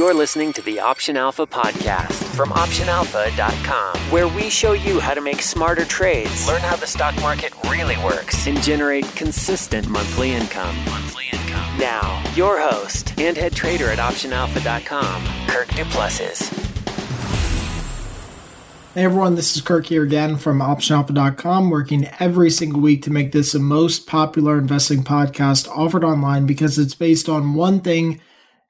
You're listening to the Option Alpha podcast from OptionAlpha.com, where we show you how to make smarter trades, learn how the stock market really works, and generate consistent monthly income. Now, your host and head trader at OptionAlpha.com, Kirk Du Plessis. Hey everyone, this is Kirk here again from OptionAlpha.com, working every single week to make this the most popular investing podcast offered online because it's based on one thing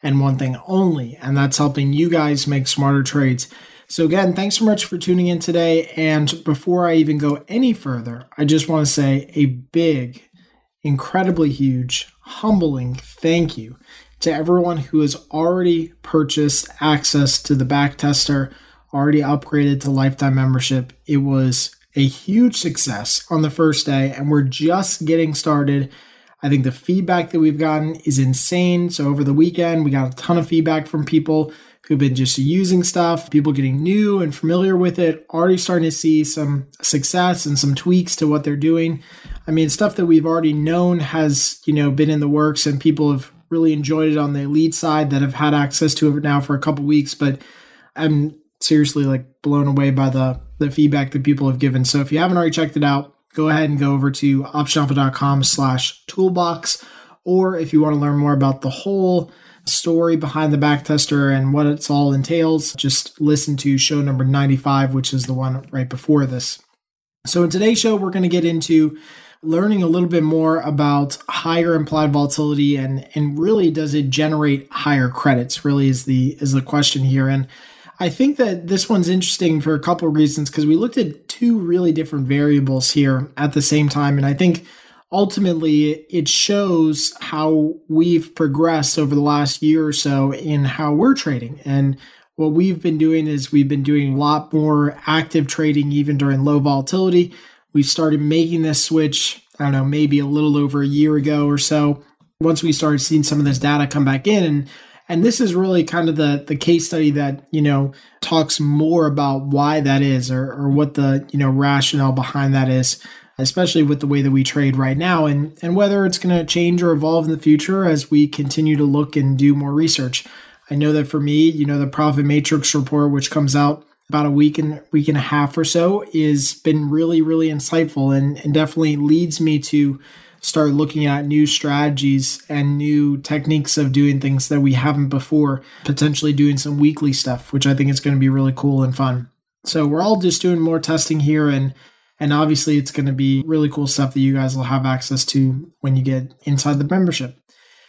and one thing only, and that's helping you guys make smarter trades. So again, thanks so much for tuning in today. And before I even go any further, I just want to say a big, incredibly huge, humbling thank you to everyone who has already purchased access to the back tester, already upgraded to lifetime membership. It was a huge success on the first day, and we're just getting started. I think the feedback that we've gotten is insane. So over the weekend, we got a ton of feedback from people who've been just using stuff, people getting new and familiar with it, already starting to see some success and some tweaks to what they're doing. I mean, stuff that we've already known has, been in the works, and people have really enjoyed it on the elite side that have had access to it now for a couple weeks. But I'm seriously blown away by the feedback that people have given. So if you haven't already checked it out, go ahead and go over to optionalpha.com/toolbox. Or if you want to learn more about the whole story behind the backtester and what it's all entails, just listen to show number 95, which is the one right before this. So in today's show, we're going to get into learning a little bit more about higher implied volatility and really, does it generate higher credits, really is the question here. And I think that this one's interesting for a couple of reasons, because we looked at two really different variables here at the same time. And I think ultimately it shows how we've progressed over the last year or so in how we're trading. And what we've been doing is we've been doing a lot more active trading even during low volatility. We started making this switch, I don't know, maybe a little over a year ago or so, once we started seeing some of this data come back in. And this is really kind of the case study that, talks more about why that is or what the, rationale behind that is, especially with the way that we trade right now and whether it's going to change or evolve in the future as we continue to look and do more research. I know that for me, the Profit Matrix report, which comes out about a week and a half or so, is been really, really insightful and definitely leads me to start looking at new strategies and new techniques of doing things that we haven't before, potentially doing some weekly stuff, which I think is going to be really cool and fun. So we're all just doing more testing here, and obviously it's going to be really cool stuff that you guys will have access to when you get inside the membership.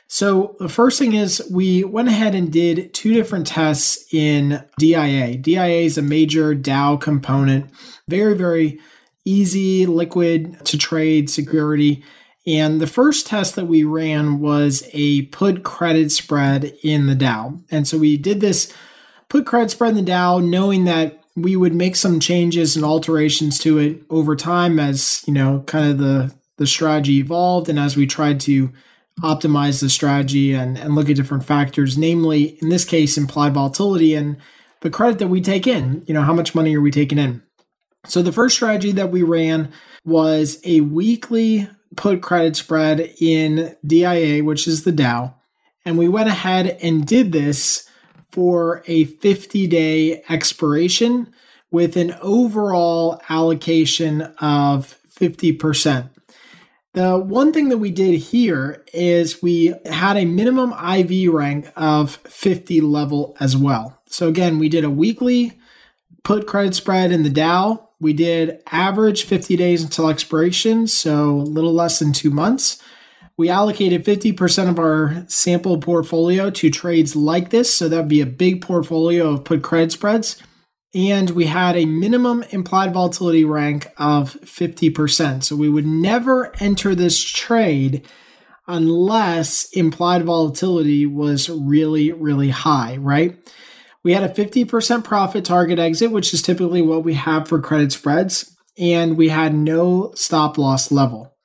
So the first thing is we went ahead and did two different tests in DIA. DIA is a major Dow component, very, very easy, liquid to trade security. And the first test that we ran was a put credit spread in the Dow. And so we did this put credit spread in the Dow, knowing that we would make some changes and alterations to it over time as, kind of the strategy evolved and as we tried to optimize the strategy and look at different factors, namely, in this case, implied volatility and the credit that we take in, how much money are we taking in? So the first strategy that we ran was a weekly put credit spread in DIA, which is the Dow. And we went ahead and did this for a 50-day expiration with an overall allocation of 50%. The one thing that we did here is we had a minimum IV rank of 50 level as well. So again, we did a weekly put credit spread in the Dow. We did average 50 days until expiration, so a little less than 2 months. We allocated 50% of our sample portfolio to trades like this, so that'd be a big portfolio of put credit spreads. And we had a minimum implied volatility rank of 50%. So we would never enter this trade unless implied volatility was really, really high, right? We had a 50% profit target exit, which is typically what we have for credit spreads, and we had no stop loss level.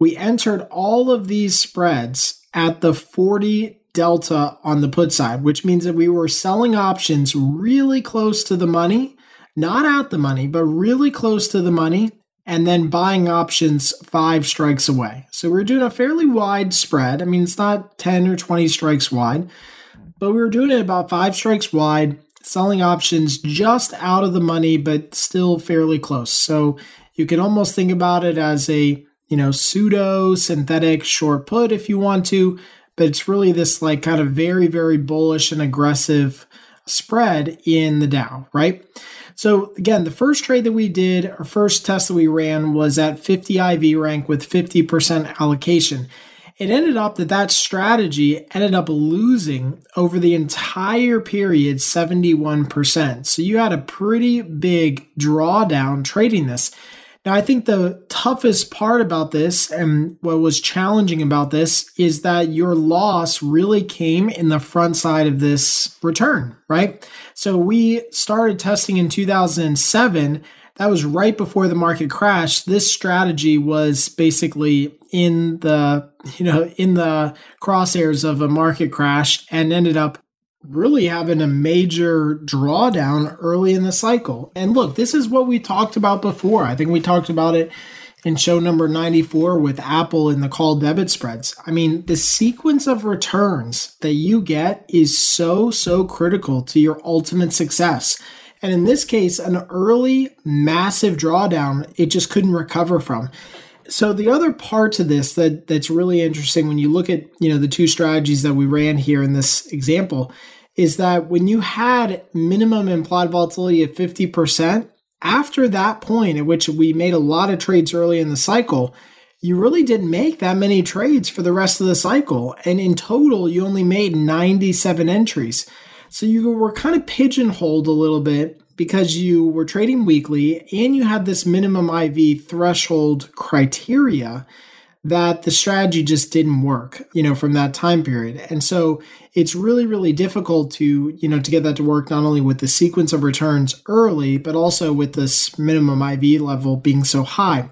We entered all of these spreads at the 40 delta on the put side, which means that we were selling options really close to the money, not at the money, but really close to the money, and then buying options 5 strikes away. So we're doing a fairly wide spread. I mean, it's not 10 or 20 strikes wide. but we were doing it about 5 strikes wide, selling options just out of the money, but still fairly close. So you can almost think about it as a, you know, pseudo synthetic short put if you want to, but it's really this like kind of very, very bullish and aggressive spread in the Dow, right? So again, the first trade that we did, our first test that we ran was at 50 IV rank with 50% allocation. It ended up that strategy ended up losing over the entire period 71%. So you had a pretty big drawdown trading this. Now, I think the toughest part about this and what was challenging about this is that your loss really came in the front side of this return, right? So we started testing in 2007. That was right before the market crash. This strategy was basically in the, you know, in the crosshairs of a market crash and ended up really having a major drawdown early in the cycle. And look, this is what we talked about before. I think we talked about it in show number 94 with Apple and the call debit spreads. I mean, the sequence of returns that you get is so, so critical to your ultimate success. And in this case, an early massive drawdown, it just couldn't recover from. So the other part to this that's really interesting when you look at, you know, the two strategies that we ran here in this example is that when you had minimum implied volatility at 50%, after that point at which we made a lot of trades early in the cycle, you really didn't make that many trades for the rest of the cycle. And in total, you only made 97 entries. So you were kind of pigeonholed a little bit because you were trading weekly and you had this minimum IV threshold criteria that the strategy just didn't work, you know, from that time period. And so it's really, really difficult to, you know, to get that to work not only with the sequence of returns early, but also with this minimum IV level being so high.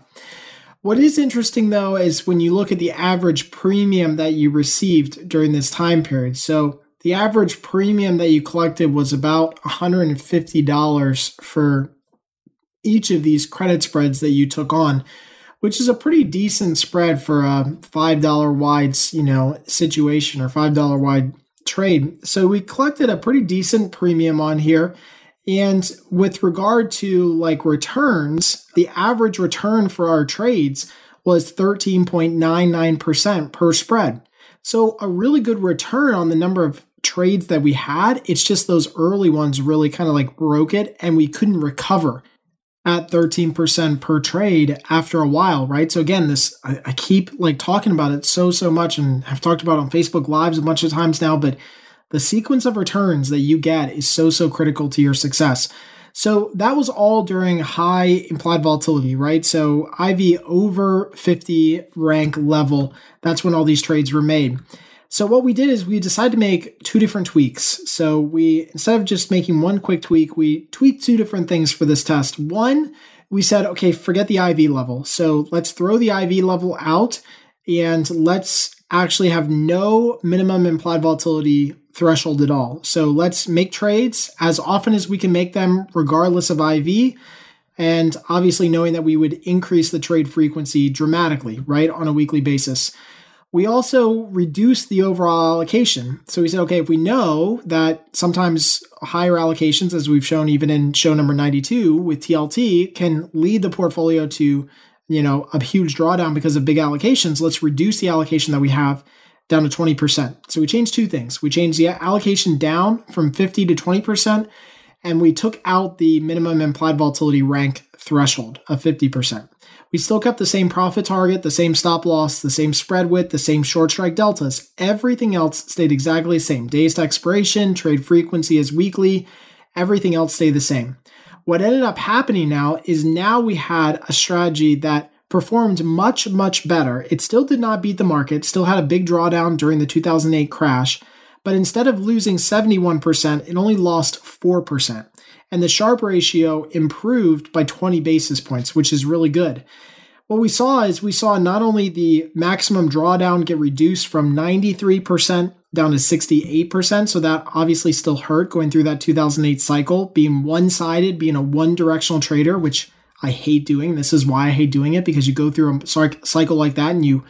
What is interesting though, is when you look at the average premium that you received during this time period. So the average premium that you collected was about $150 for each of these credit spreads that you took on, which is a pretty decent spread for a $5 wide, you know, situation or $5 wide trade. So we collected a pretty decent premium on here. And with regard to like returns, the average return for our trades was 13.99% per spread. So a really good return on the number of trades that we had. It's just those early ones really kind of like broke it and we couldn't recover at 13% per trade after a while, right? So again, this, I keep like talking about it so much and have talked about it on Facebook Lives a bunch of times now, but the sequence of returns that you get is so critical to your success. So that was all during high implied volatility, right? So IV over 50 rank level, that's when all these trades were made. So what we did is we decided to make 2 different tweaks. So we, instead of just making one quick tweak, we tweaked 2 different things for this test. One, we said, okay, forget the IV level. So let's throw the IV level out and let's actually have no minimum implied volatility threshold at all. So let's make trades as often as we can make them regardless of IV, and obviously knowing that we would increase the trade frequency dramatically, right, on a weekly basis. We also reduced the overall allocation. So we said, okay, if we know that sometimes higher allocations, as we've shown even in show number 92 with TLT, can lead the portfolio to, you know, a huge drawdown because of big allocations, let's reduce the allocation that we have down to 20%. So we changed 2 things. We changed the allocation down from 50 to 20%, and we took out the minimum implied volatility rank threshold of 50%. We still kept the same profit target, the same stop loss, the same spread width, the same short strike deltas. Everything else stayed exactly the same. Days to expiration, trade frequency is weekly, everything else stayed the same. What ended up happening now is now we had a strategy that performed much better. It still did not beat the market, still had a big drawdown during the 2008 crash, but instead of losing 71%, it only lost 4%. And the Sharpe ratio improved by 20 basis points, which is really good. What we saw is we saw not only the maximum drawdown get reduced from 93% down to 68%, so that obviously still hurt going through that 2008 cycle, being one-sided, being a one-directional trader, which I hate doing. This is why I hate doing it, because you go through a cycle like that and you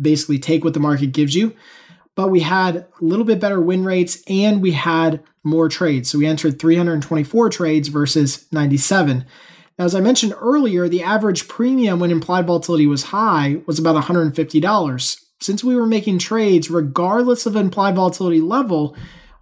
basically take what the market gives you. but we had a little bit better win rates and we had more trades. So we entered 324 trades versus 97. Now, as I mentioned earlier, the average premium when implied volatility was high was about $150. Since we were making trades, regardless of implied volatility level,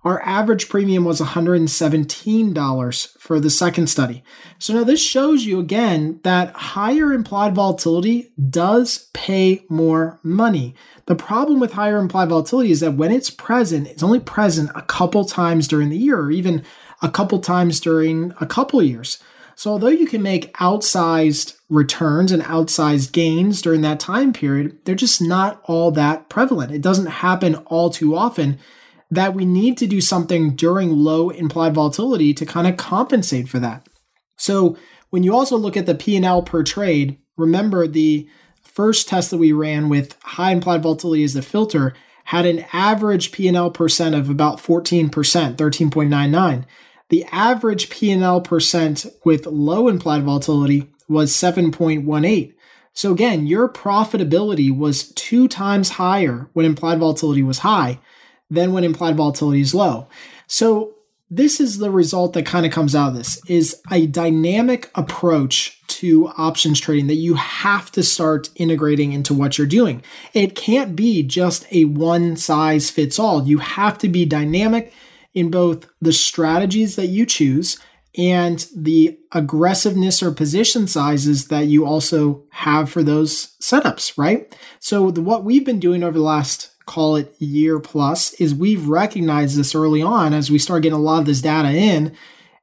our average premium was $117 for the second study. So now this shows you again that higher implied volatility does pay more money. The problem with higher implied volatility is that when it's present, it's only present a couple times during the year or even a couple times during a couple years. So although you can make outsized returns and outsized gains during that time period, they're just not all that prevalent. It doesn't happen all too often that we need to do something during low implied volatility to kind of compensate for that. So when you also look at the P&L per trade, remember the first test that we ran with high implied volatility as the filter had an average P&L percent of about 14%, 13.99%. The average P&L percent with low implied volatility was 7.18%. So again, your profitability was 2 times higher when implied volatility was high than when implied volatility is low. So this is the result that kind of comes out of this, is a dynamic approach to options trading that you have to start integrating into what you're doing. It can't be just a one size fits all. You have to be dynamic in both the strategies that you choose and the aggressiveness or position sizes that you also have for those setups, right? So what we've been doing over the last, call it year plus, is we've recognized this early on as we start getting a lot of this data in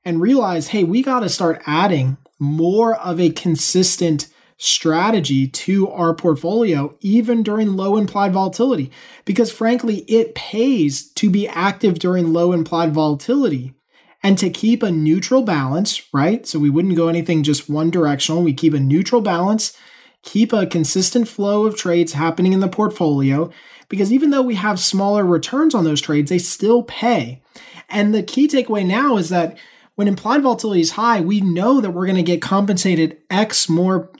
and realize, hey, we got to start adding more of a consistent strategy to our portfolio, even during low implied volatility, because frankly, it pays to be active during low implied volatility and to keep a neutral balance, right? So we wouldn't go anything just one directional. We keep a neutral balance, keep a consistent flow of trades happening in the portfolio, because even though we have smaller returns on those trades, they still pay. And the key takeaway now is that when implied volatility is high, we know that we're going to get compensated X more,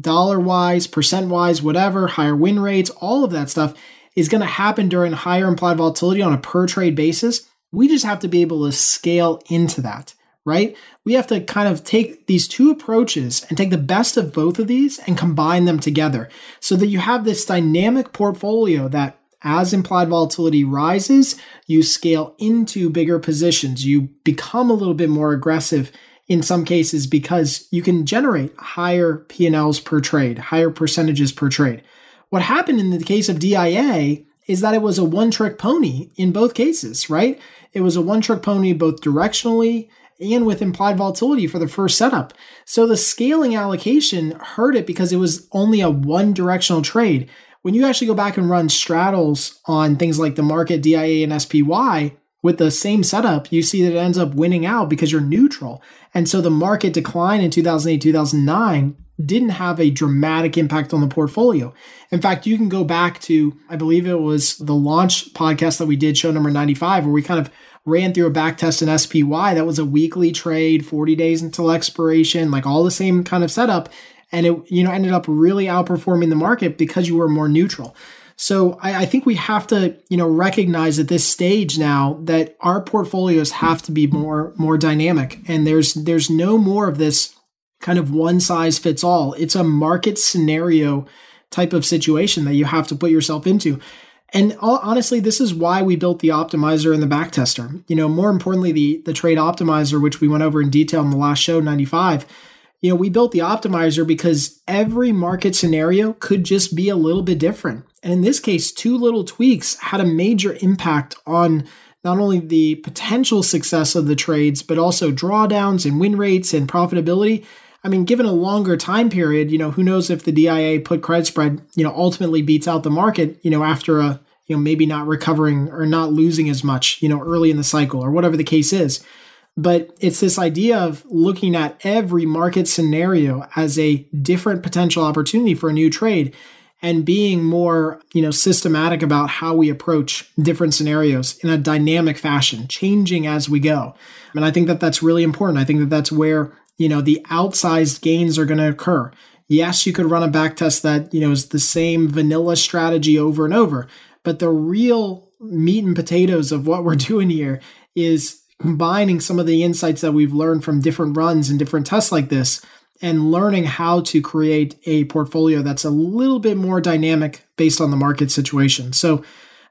dollar-wise, percent-wise, whatever, higher win rates, all of that stuff is going to happen during higher implied volatility on a per-trade basis. We just have to be able to scale into that, right? We have to kind of take these two approaches and take the best of both of these and combine them together so that you have this dynamic portfolio that as implied volatility rises, you scale into bigger positions. You become a little bit more aggressive in some cases because you can generate higher P&Ls per trade, higher percentages per trade. What happened in the case of DIA is that it was a one-trick pony in both cases, right? It was a one-trick pony both directionally and with implied volatility for the first setup. So the scaling allocation hurt it because it was only a one-directional trade. When you actually go back and run straddles on things like the market, DIA, and SPY with the same setup, you see that it ends up winning out because you're neutral. And so the market decline in 2008, 2009 didn't have a dramatic impact on the portfolio. In fact, you can go back to, I believe it was the launch podcast that we did, show number 95, where we kind of ran through a back test in SPY. That was a weekly trade, 40 days until expiration, like all the same kind of setup. And it ended up really outperforming the market because you were more neutral. So I think we have to recognize at this stage now that our portfolios have to be more dynamic. And there's no more of this kind of one size fits all. It's a market scenario type of situation that you have to put yourself into. And honestly, this is why we built the optimizer and the backtester. More importantly, the trade optimizer, which we went over in detail in the last show, 95. We built the optimizer because every market scenario could just be a little bit different. And in this case, 2 little tweaks had a major impact on not only the potential success of the trades, but also drawdowns and win rates and profitability. I mean, given a longer time period, who knows if the DIA put credit spread, ultimately beats out the market, after a, maybe not recovering or not losing as much, early in the cycle or whatever the case is. But it's this idea of looking at every market scenario as a different potential opportunity for a new trade and being more, systematic about how we approach different scenarios in a dynamic fashion, changing as we go. And I think that that's really important. I think that that's where, the outsized gains are going to occur. Yes, you could run a back test that, is the same vanilla strategy over and over, but the real meat and potatoes of what we're doing here is combining some of the insights that we've learned from different runs and different tests like this, and learning how to create a portfolio that's a little bit more dynamic based on the market situation. So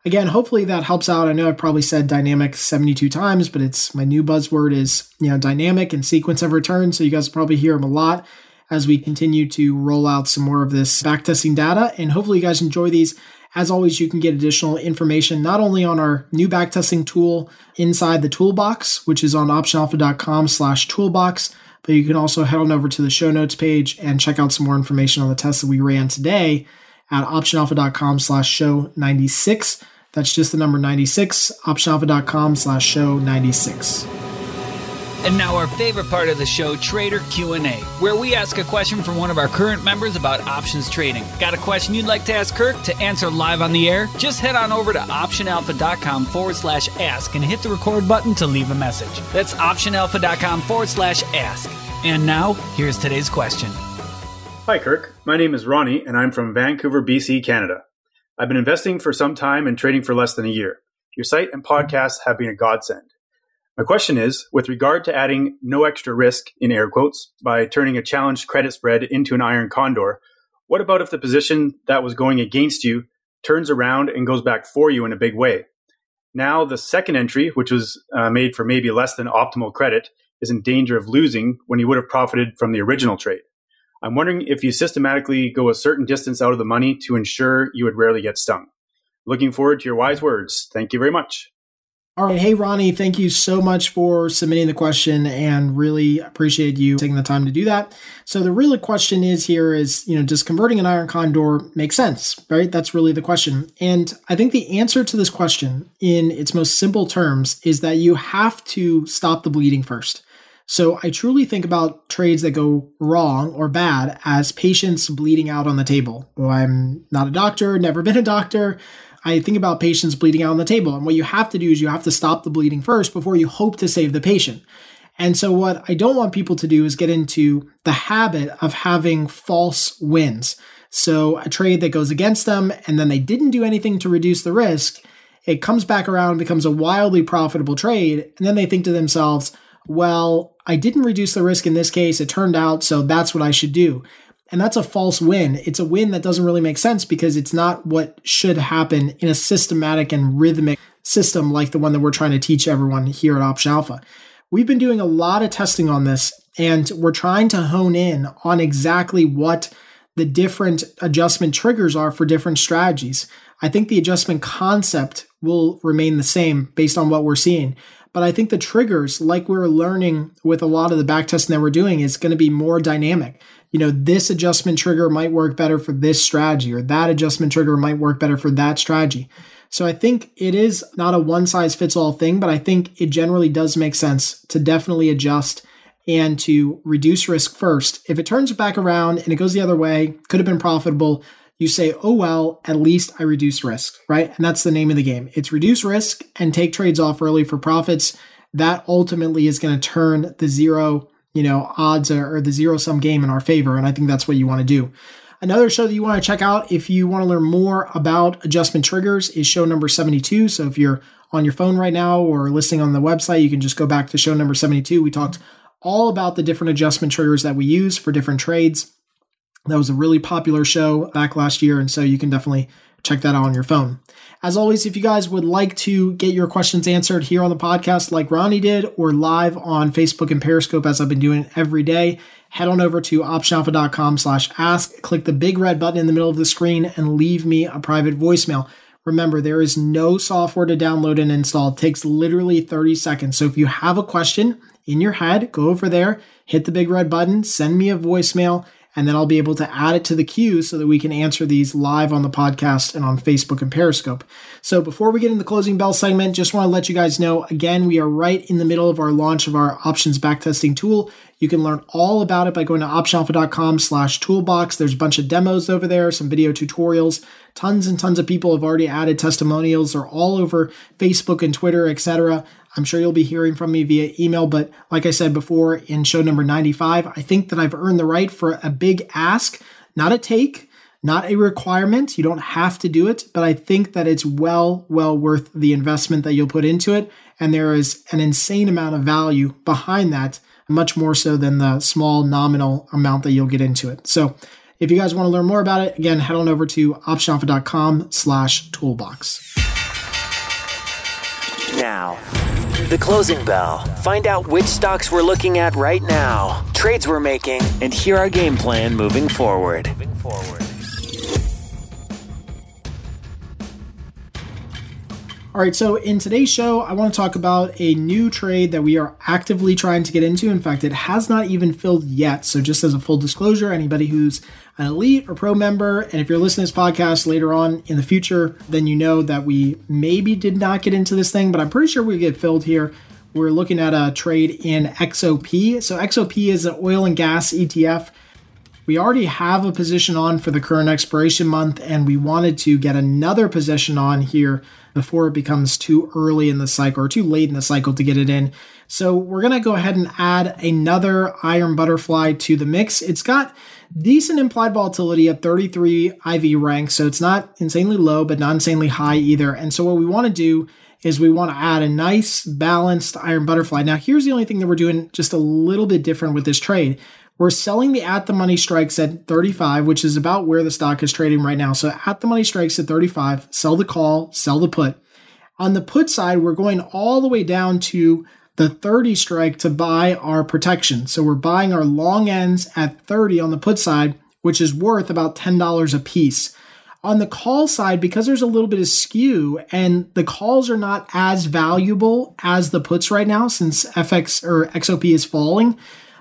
again, hopefully that helps out. I know I've probably said dynamic 72 times, but it's my new buzzword is, you know, dynamic and sequence of returns. So you guys probably hear them a lot as we continue to roll out some more of this backtesting data. And hopefully you guys enjoy these. As always, you can get additional information, not only on our new backtesting tool inside the toolbox, which is on optionalpha.com/toolbox, but you can also head on over to the show notes page and check out some more information on the tests that we ran today at optionalpha.com/show96. That's just the number 96, optionalpha.com/show96. And now our favorite part of the show, Trader Q&A, where we ask a question from one of our current members about options trading. Got a question you'd like to ask Kirk to answer live on the air? Just head on over to optionalpha.com/ask and hit the record button to leave a message. That's optionalpha.com/ask. And now, here's today's question. Hi, Kirk. My name is Ronnie, and I'm from Vancouver, BC, Canada. I've been investing for some time and trading for less than a year. Your site and podcast have been a godsend. My question is, with regard to adding no extra risk, in air quotes, by turning a challenged credit spread into an iron condor, what about if the position that was going against you turns around and goes back for you in a big way? Now the second entry, which was made for maybe less than optimal credit, is in danger of losing when you would have profited from the original trade. I'm wondering if you systematically go a certain distance out of the money to ensure you would rarely get stung. Looking forward to your wise words. Thank you very much. All right. Hey, Ronnie, thank you so much for submitting the question, and really appreciate you taking the time to do that. So the real question is here is, you know, does converting an iron condor make sense, right? That's really the question. And I think the answer to this question in its most simple terms is that you have to stop the bleeding first. So I truly think about trades that go wrong or bad as patients bleeding out on the table. Well, I'm not a doctor, never been a doctor. I think about patients bleeding out on the table. And what you have to do is you have to stop the bleeding first before you hope to save the patient. And so what I don't want people to do is get into the habit of having false wins. So a trade that goes against them and then they didn't do anything to reduce the risk, it comes back around, becomes a wildly profitable trade. And then they think to themselves, well, I didn't reduce the risk in this case. It turned out, so that's what I should do. And that's a false win. It's a win that doesn't really make sense because it's not what should happen in a systematic and rhythmic system like the one that we're trying to teach everyone here at Option Alpha. We've been doing a lot of testing on this, and we're trying to hone in on exactly what the different adjustment triggers are for different strategies. I think the adjustment concept will remain the same based on what we're seeing. But I think the triggers, like we're learning with a lot of the backtesting that we're doing, is going to be more dynamic. You know, this adjustment trigger might work better for this strategy, or that adjustment trigger might work better for that strategy. So I think it is not a one-size-fits-all thing, but I think it generally does make sense to definitely adjust and to reduce risk first. If it turns back around and it goes the other way, could have been profitable, you say, oh, well, at least I reduced risk, right? And that's the name of the game. It's reduce risk and take trades off early for profits. That ultimately is going to turn the zero odds or the zero-sum game in our favor. And I think that's what you want to do. Another show that you want to check out if you want to learn more about adjustment triggers is show number 72. So if you're on your phone right now or listening on the website, you can just go back to show number 72. We talked all about the different adjustment triggers that we use for different trades. That was a really popular show back last year. And so you can definitely check that out on your phone. As always, if you guys would like to get your questions answered here on the podcast like Ronnie did, or live on Facebook and Periscope as I've been doing every day, head on over to optionalpha.com/ask, click the big red button in the middle of the screen, and leave me a private voicemail. Remember, there is no software to download and install. It takes literally 30 seconds. So if you have a question in your head, go over there, hit the big red button, send me a voicemail, and then I'll be able to add it to the queue so that we can answer these live on the podcast and on Facebook and Periscope. So before we get into the closing bell segment, just want to let you guys know, again, we are right in the middle of our launch of our options backtesting tool. You can learn all about it by going to optionalpha.com/toolbox. There's a bunch of demos over there, some video tutorials. Tons and tons of people have already added testimonials. They're all over Facebook and Twitter, etc. I'm sure you'll be hearing from me via email, but like I said before in show number 95, I think that I've earned the right for a big ask, not a take, Not a requirement. You don't have to do it, but I think that it's well worth the investment that you'll put into it. And there is an insane amount of value behind that, much more so than the small nominal amount that you'll get into it. So if you guys want to learn more about it, again, head on over to optionalpha.com/toolbox. Now, the closing bell. Find out which stocks we're looking at right now, trades we're making, and hear our game plan moving forward. All right, so in today's show, I want to talk about a new trade that we are actively trying to get into. In fact, it has not even filled yet. So just as a full disclosure, anybody who's an elite or pro member, and if you're listening to this podcast later on in the future, then you know that we maybe did not get into this thing, but I'm pretty sure we get filled here. We're looking at a trade in XOP. So XOP is an oil and gas ETF. We already have a position on for the current expiration month, and we wanted to get another position on here before it becomes too early in the cycle or too late in the cycle to get it in. So we're going to go ahead and add another iron butterfly to the mix. It's got decent implied volatility at 33 IV rank, so it's not insanely low, but not insanely high either. And so what we want to do is we want to add a nice balanced iron butterfly. Now, here's the only thing that we're doing just a little bit different with this trade. We're selling the at-the-money strikes at 35, which is about where the stock is trading right now. So at-the-money strikes at 35, sell the call, sell the put. On the put side, we're going all the way down to the 30 strike to buy our protection. So we're buying our long ends at 30 on the put side, which is worth about $10 a piece. On the call side, because there's a little bit of skew and the calls are not as valuable as the puts right now since FX or XOP is falling,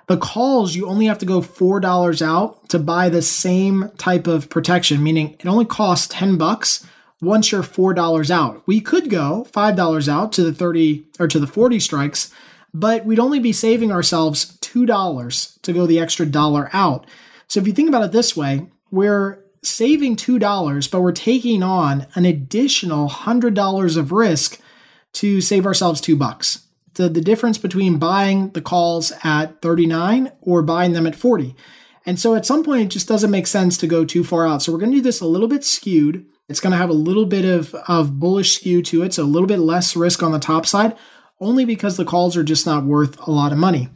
the calls, you only have to go $4 out to buy the same type of protection, meaning it only costs 10 bucks once you're $4 out. We could go $5 out to the 30 or to the 40 strikes, but we'd only be saving ourselves $2 to go the extra dollar out. So if you think about it this way, we're saving $2, but we're taking on an additional $100 of risk to save ourselves $2. The difference between buying the calls at 39 or buying them at 40. And so at some point, it just doesn't make sense to go too far out. So we're going to do this a little bit skewed. It's going to have a little bit of bullish skew to it, so a little bit less risk on the top side, only because the calls are just not worth a lot of money.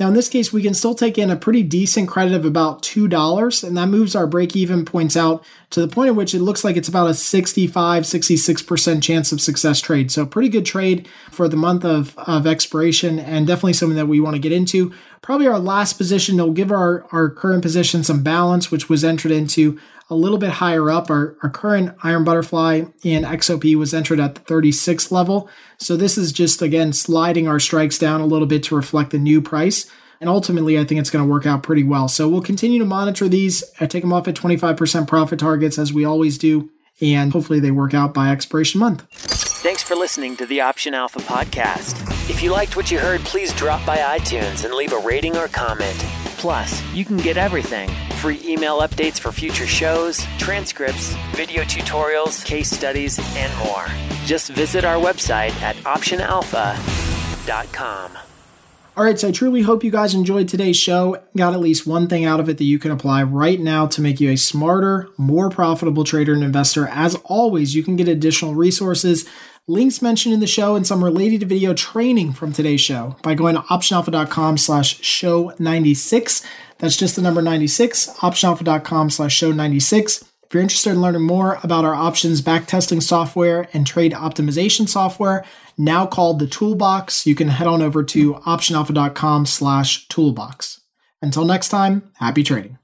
Now, in this case, we can still take in a pretty decent credit of about $2, and that moves our break-even points out to the point at which it looks like it's about a 65, 66% chance of success trade. So pretty good trade for the month of expiration, and definitely something that we want to get into. Probably our last position will give our current position some balance, which was entered into a little bit higher up. Our current iron butterfly in XOP was entered at the 36th level. So this is just, again, sliding our strikes down a little bit to reflect the new price. And ultimately, I think it's going to work out pretty well. So we'll continue to monitor these. I take them off at 25% profit targets, as we always do. And hopefully they work out by expiration month. Thanks for listening to the Option Alpha podcast. If you liked what you heard, please drop by iTunes and leave a rating or comment. Plus, you can get everything. Free email updates for future shows, transcripts, video tutorials, case studies, and more. Just visit our website at optionalpha.com. All right, so I truly hope you guys enjoyed today's show. Got at least one thing out of it that you can apply right now to make you a smarter, more profitable trader and investor. As always, you can get additional resources, links mentioned in the show, and some related video training from today's show by going to optionalpha.com/show96. That's just the number 96, optionalpha.com/show96. If you're interested in learning more about our options backtesting software and trade optimization software, now called the Toolbox, you can head on over to optionalpha.com/toolbox. Until next time, happy trading.